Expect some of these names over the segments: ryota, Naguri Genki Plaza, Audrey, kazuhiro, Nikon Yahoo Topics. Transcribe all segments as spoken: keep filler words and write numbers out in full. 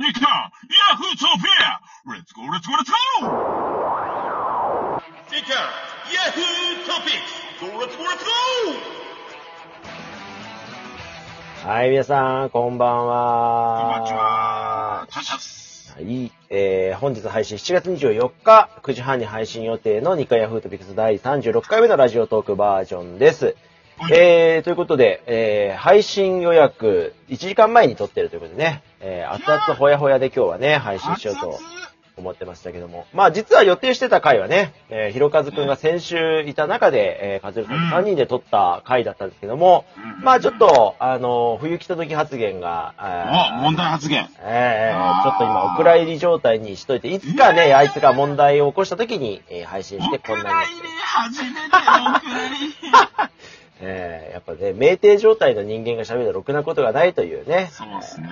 Nikon! Yahoo-topia! Let's go, let's go, let's go! Nikon! Yahoo Topics! Go, let's go, let's go! はい、皆さん、こんばんは。こんばんは。タシャス。はい、えー、本日配信しちがつにじゅうよっか、くじはんに配信予定のNikon Yahoo Topicsだいさんじゅうろっかいめのラジオトークバージョンです。えー、ということで、えー、配信予約いちじかんまえに撮ってるということでね、えー、熱々ほやほやで今日はね、配信しようと思ってましたけども。まあ実は予定してた回はね、えー、ひろかずくんが先週いた中で、えー、かずるさんとさんにんで撮った回だったんですけども、うん、まあちょっと、あの、冬来た時発言が、あ問題発言。えー、ちょっと今、お蔵入り状態にしといて、いつかね、あいつが問題を起こした時に、えー、配信してこんなに。初めてお蔵入り。えー、やっぱね、酩酊状態の人間が喋るとろくなことがないというね。そうですね。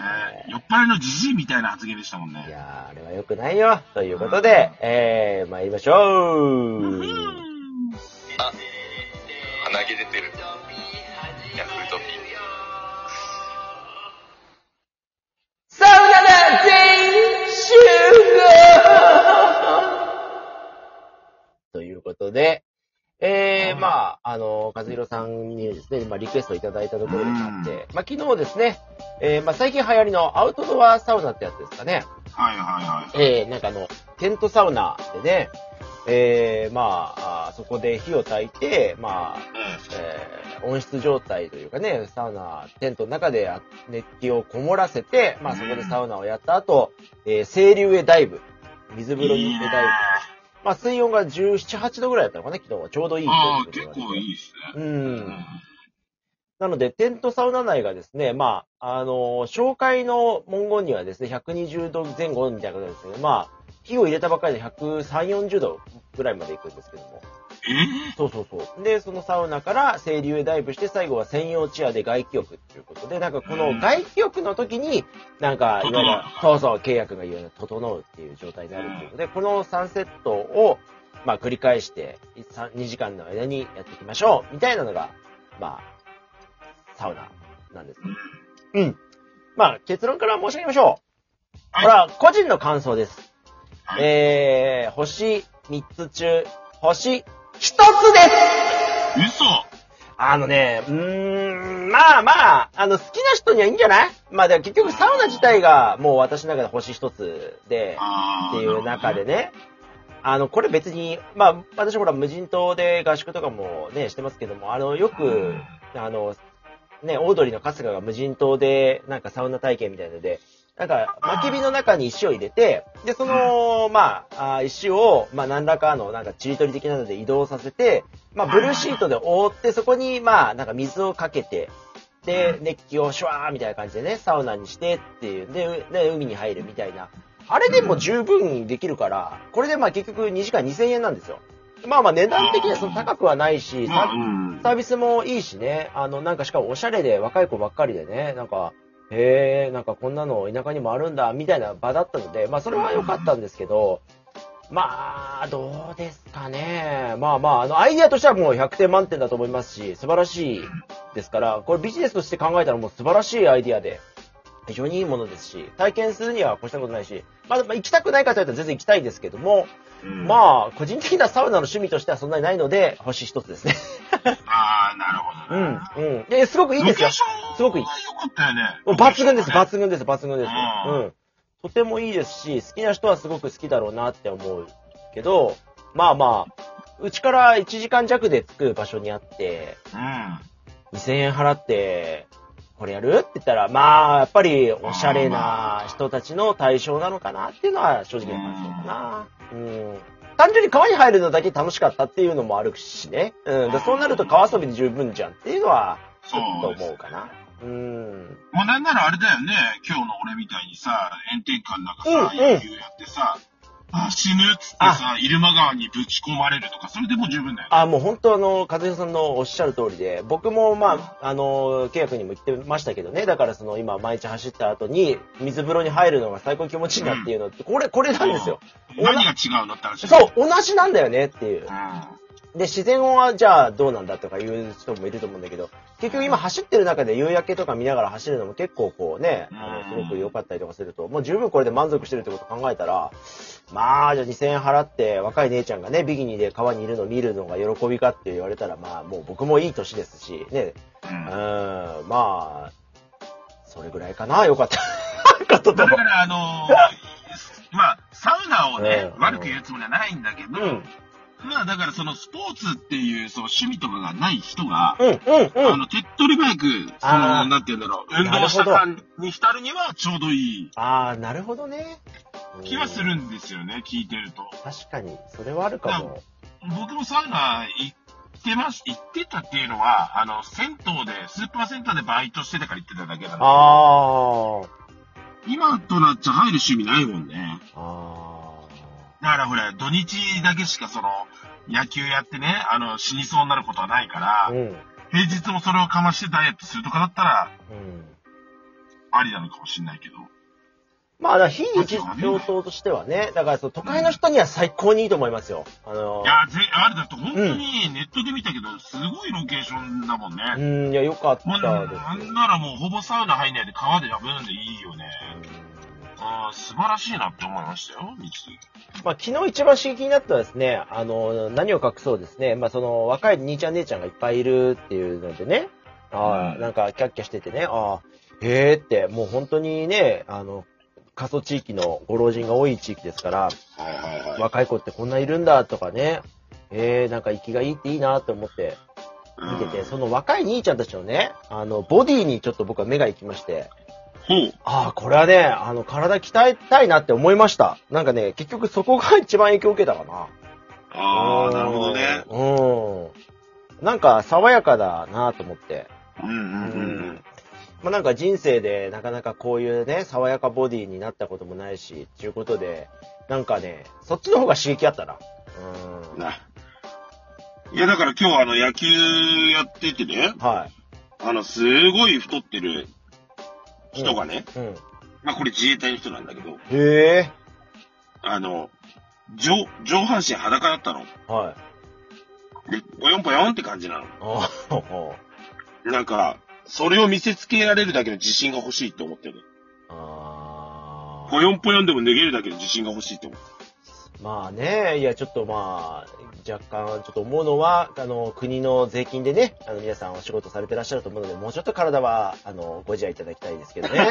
えー、酔っ払いのジジイみたいな発言でしたもんね。いやー、あれは良くないよ。ということで、えー、参りましょう。うん、あ、鼻毛出てる。ヤフートピックス。サウナなんて集合ということで、ええー、まあ、あの、和弘さんにですね、今リクエストいただいたところであって、うん、まあ、昨日ですね、えー、まあ、最近流行りのアウトドアサウナってやつですかね。はいはいはい。ええー、なんかあの、テントサウナでね、ええー、まあ、そこで火を焚いて、まあ、えー、温室状態というかね、サウナ、テントの中で熱気をこもらせて、まあ、そこでサウナをやった後、うん、えー、清流へダイブ、水風呂に行ってダイブ。まあ、水温がじゅうなな、はちどぐらいだったのかね、昨日は。ちょうどいい。ああ、結構いいですね。うん。なので、テントサウナ内がですね、まあ、あのー、紹介の文言にはですね、ひゃくにじゅうどぜん後みたいなことですけど、まあ、火を入れたばかりでひゃくさんじゅう、よんじゅうどぐらいまで行くんですけども。え？そうそうそう。で、そのサウナから清流へダイブして、最後は専用チェアで外気浴っていうことで、なんかこの外気浴の時に、なんか、いわゆる、そうそう、契約がいわゆる整うっていう状態になるっていうので、このさんセットを、まあ繰り返して、にじかんの間にやっていきましょう、みたいなのが、まあ、サウナなんです。うん。まあ、結論から申し上げましょう。これは個人の感想です。えー、ほしみっつちゅう、ほしひとつです。嘘。あのね、うーん、まあまあ、あの、好きな人にはいいんじゃない？まあでも結局サウナ自体がもう私の中でほしひとつで、っていう中でね、あの、これ別に、まあ私ほら無人島で合宿とかもね、してますけども、あの、よく、あの、ね、オードリーの春日が無人島で、なんかサウナ体験みたいなので、なんか、薪火の中に石を入れて、で、その、まあ、石を、まあ、何らかの、なんか、ちりとり的なので移動させて、まあ、ブルーシートで覆って、そこに、まあ、なんか水をかけて、で、熱気をシュワーみたいな感じでね、サウナにしてっていう、で、で海に入るみたいな。あれでも十分できるから、これでまあ、結局にじかんにせんえんなんですよ。まあまあ、値段的にはその高くはないし、サービスもいいしね、あの、なんか、しかもおしゃれで若い子ばっかりでね、なんか、へえ、なんかこんなの田舎にもあるんだ、みたいな場だったので、まあそれは良かったんですけど、まあ、どうですかね。まあまあ、あの、アイディアとしてはもうひゃくてんまんてんだと思いますし、素晴らしいですから、これビジネスとして考えたらもう素晴らしいアイディアで、非常にいいものですし、体験するには越したことないし、まあ、まあ、行きたくない方だったら全然行きたいんですけども、うん、まあ、個人的なサウナの趣味としてはそんなにないので、星一つですね。ああ、なるほど、ね。うん、うん。で、すごくいいですよ。すごくいい。よかったよね。抜群です、抜群です、抜群です。うん。とてもいいですし、好きな人はすごく好きだろうなって思うけど、まあまあ、うちからいちじかんじゃくで着く場所にあって、うん、にせんえん払って、これやるって言ったら、まあ、やっぱり、おしゃれな人たちの対象なのかなっていうのは正直な感想かな。うん。単純に川に入るのだけ楽しかったっていうのもあるしね。うん。だそうなると川遊びで十分じゃんっていうのは、ちょっと思うかな。うん。もうなんならあれだよね。今日の俺みたいにさ、炎天下の中さ、野球やってさ、あ、死ぬっつってさ、入間川にぶち込まれるとか、それでもう十分だよね。あ、もう本当あの、和弘さんのおっしゃる通りで、僕もまあ、あの、契約にも言ってましたけどね、だからその今毎日走った後に、水風呂に入るのが最高気持ちいいなっていうのって、うん、これ、これなんですよ。何が違うのって話。そう、同じなんだよねっていう。うん、で、自然音はじゃあどうなんだとか言う人もいると思うんだけど、結局今走ってる中で夕焼けとか見ながら走るのも結構こうね、あの、すごく良かったりとかすると、もう十分これで満足してるってことを考えたら、まあ、じゃあにせんえん払って若い姉ちゃんがね、ビキニで川にいるの見るのが喜びかって言われたら、まあ、もう僕もいい年ですし、ね、うん、うーん、まあ、それぐらいかな、良かった。だからあのー、まあ、サウナをね、うん、悪く言うつもりはないんだけど、うん、まあだからそのスポーツっていうその趣味とかがない人が、うんうんうん、あの手っ取り早くそのなんていうんだろう、運動した感に浸るにはちょうどいい。ああ、なるほどね。気はするんですよね、聞いてると。確かにそれはあるかも。僕もサウナ行ってます行ってたっていうのはあの銭湯でスーパー銭湯でバイトしてたから行ってただけだから。ああ。今となっちゃ入る趣味ないもんね。ああ。だからほら、土日だけしかその、野球やってね、あの、死にそうになることはないから、うん、平日もそれをかましてダイエットするとかだったら、うん、ありなのかもしれないけど。まあ、非日常としてはね、だからその都会の人には最高にいいと思いますよ。あのー、いや、ぜ、あれだと本当にネットで見たけど、すごいロケーションだもんね。うん、いや、よかったです。なんならもうほぼサウナ入んないで川で遊んでいいよね。うん、あ、素晴らしいなって思いましたよ、ミキ。まあ、昨日一番刺激になったのはですね、あの、何を隠そうですね、まあ、その、若い兄ちゃん姉ちゃんがいっぱいいるっていうのでね、ああ、うん、なんか、キャッキャしててね、ああ、へえって、もう本当にね、あの、過疎地域のご老人が多い地域ですから、はいはいはい、若い子ってこんないるんだとかね、えー、なんか、生きがいいっていいなと思って、見てて、うん、その若い兄ちゃんたちのね、あの、ボディにちょっと僕は目が行きまして、うん、ああ、これはね、あの、体鍛えたいなって思いました。なんかね、結局そこが一番影響を受けたかな。ああ、なるほどね。うん。なんか、爽やかだなと思って。うんうんうん。うん、まあ、なんか人生でなかなかこういうね、爽やかボディになったこともないし、っていうことで、なんかね、そっちの方が刺激あったな。うん。ないや、だから今日あの、野球やっててね。はい。あの、すごい太ってる。人がね、うんうん、まあこれ自衛隊の人なんだけど、へえ、あの上上半身裸だったの、はい、でぽよんぽよんって感じなの、なんかそれを見せつけられるだけの自信が欲しいって思ってる、あ、ぽよんぽよんでも脱げるだけの自信が欲しいって思ってる。まあね、いやちょっとまあ若干ちょっと思うのはあの国の税金でね、あの皆さんお仕事されてらっしゃると思うので、もうちょっと体はあのご自愛いただきたいですけどね。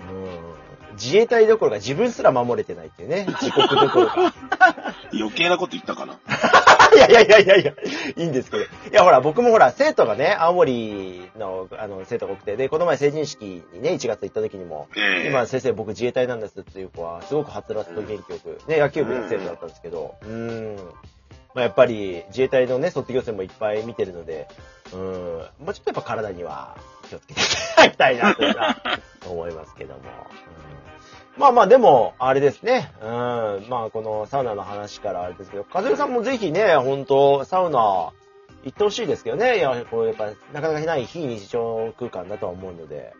うん、自衛隊どころか自分すら守れてないっていうね、自国どころか。余計なこと言ったかな。いやいやいやいやいや、いいんですけど。いやほら、僕もほら、生徒がね、青森の、あの、生徒が多くて、で、この前成人式にね、いちがつ行った時にも、えー、今先生僕自衛隊なんですっていう子は、すごくはつらつと元気よく、ね、野球部の生徒だったんですけど、うーん。まあやっぱり、自衛隊のね、卒業生もいっぱい見てるので、うーん、もうちょっとやっぱ体には気をつけていただきたいな、というか、思いますけども。まあまあでも、あれですね。うん。まあこのサウナの話からあれですけど、かずるさんもぜひね、本当サウナ行ってほしいですけどね。いや、こうやっぱなかなかない非日常空間だとは思うので。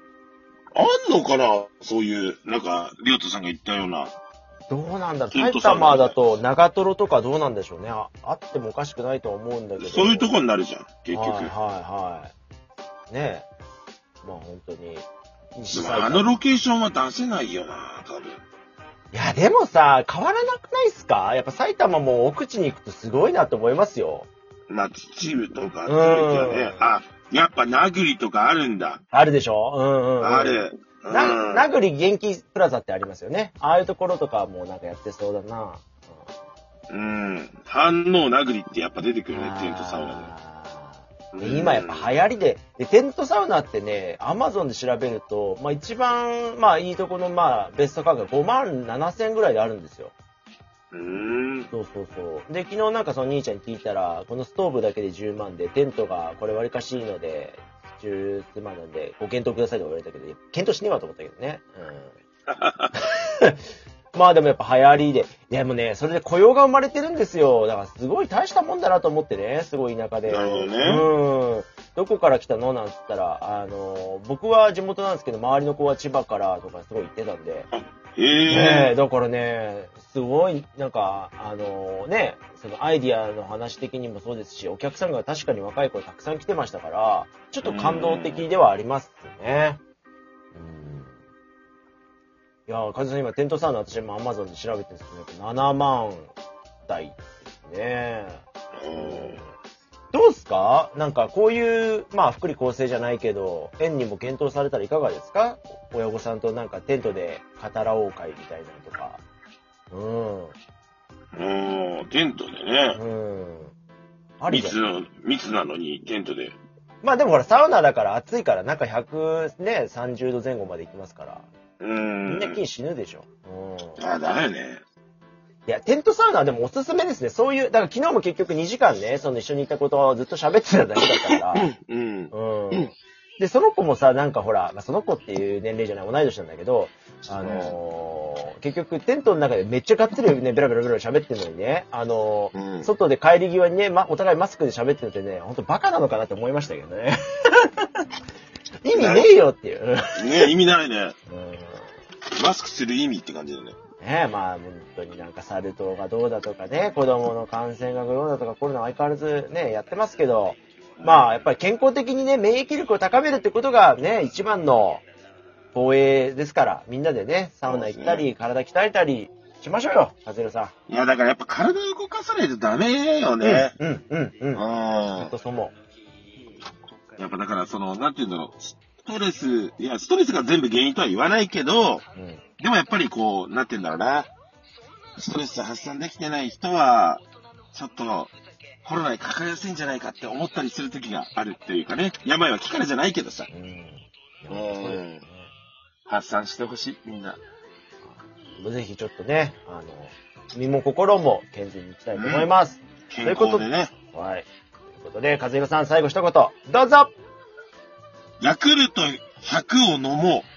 あんのかな、そういう、なんか、りょうとさんが言ったような。どうなんだろう。埼玉だと長瀞とかどうなんでしょうね。あ, あってもおかしくないとは思うんだけど。そういうとこになるじゃん、結局。はいはいはい。ねえ。まあ本当に。あのロケーションは出せないよな、多分。いや、でもさ、変わらなくないっすか？やっぱ埼玉も奥地に行くとすごいなと思いますよ。まあ、秩父とか、ね、あ、やっぱ名栗とかあるんだ。あるでしょ？うんうん。ある。うん、名栗元気プラザってありますよね。ああいうところとかもなんかやってそうだな。うん。反応名栗ってやっぱ出てくるね、テントサウナで。今やっぱ流行りで、で、テントサウナってね、アマゾンで調べると、まあ一番、まあいいとこの、まあベスト価格ごまんななせんえんぐらいであるんですよ。うーん。そうそうそう。で、昨日なんかその兄ちゃんに聞いたら、このストーブだけでじゅうまんで、テントがこれ割りかしいので、じゅうまんなんで、ご検討くださいと言われたけど、検討しねえわと思ったけどね。うん。まあでもやっぱ流行りで。でもね、それで雇用が生まれてるんですよ。だからすごい大したもんだなと思ってね、すごい田舎で。なるほどね。うん。どこから来たのなんつったら、あのー、僕は地元なんですけど、周りの子は千葉からとかすごい言ってたんで。へえ。だからね、すごい、なんか、あのー、ね、そのアイディアの話的にもそうですし、お客さんが確かに若い子たくさん来てましたから、ちょっと感動的ではありますね。いやー、カズさん今、テントサウナ私も Amazon で調べてるんですけど、ななまんだいですね。どうですか？なんかこういう、まあ、福利厚生じゃないけど、園にも検討されたらいかがですか？親御さんとなんかテントで語らおう会みたいなのとか。うん。うん、テントでね。うん。あり密の、密なのにテントで。まあでもほら、サウナだから暑いから、中ひゃく、ね、さんじゅうど前後まで行きますから。うん。みんな菌死ぬでしょ。うん。あ、だよね。いや、テントサウナはでもおすすめですね。そういう、だから昨日も結局にじかんね、その一緒にいたことをずっと喋ってただけだったから。うん。うん。で、その子もさ、なんかほら、まあ、その子っていう年齢じゃない、同い年なんだけど、あのー、結局テントの中でめっちゃがっつりね、ベラベラベラ喋ってるのにね、あのーうん、外で帰り際にね、ま、お互いマスクで喋ってるってね、ほんとバカなのかなって思いましたけどね。意味ねえよっていう。ね意味ないね。うん。マスクする意味って感じだよね。ねえ、まあ、本当になんかサル痘がどうだとかね、子供の感染がどうだとか、コロナは相変わらずね、やってますけど、まあ、やっぱり健康的にね、免疫力を高めるってことがね、一番の防衛ですから、みんなでね、サウナ行ったり、ね、体鍛えたりしましょうよ、カズルさん。いや、だからやっぱ体を動かさないとダメよね。うん、うん、うん。うん。本当そう思う。やっぱだから、その、なんていうんだろう、ストレス、いや、ストレスが全部原因とは言わないけど、うんでもやっぱりこう、なんて言うんだろうな。ストレス発散できてない人は、ちょっと、コロナにかかりやすいんじゃないかって思ったりする時があるっていうかね。病は気からじゃないけどさ。うん。うん。発散してほしい、みんな。ぜひちょっとね、あの、身も心も健全にいきたいと思います。うん、健康でね。はい。ということで、和弘さん最後一言、どうぞ！ヤクルトひゃくを飲もう。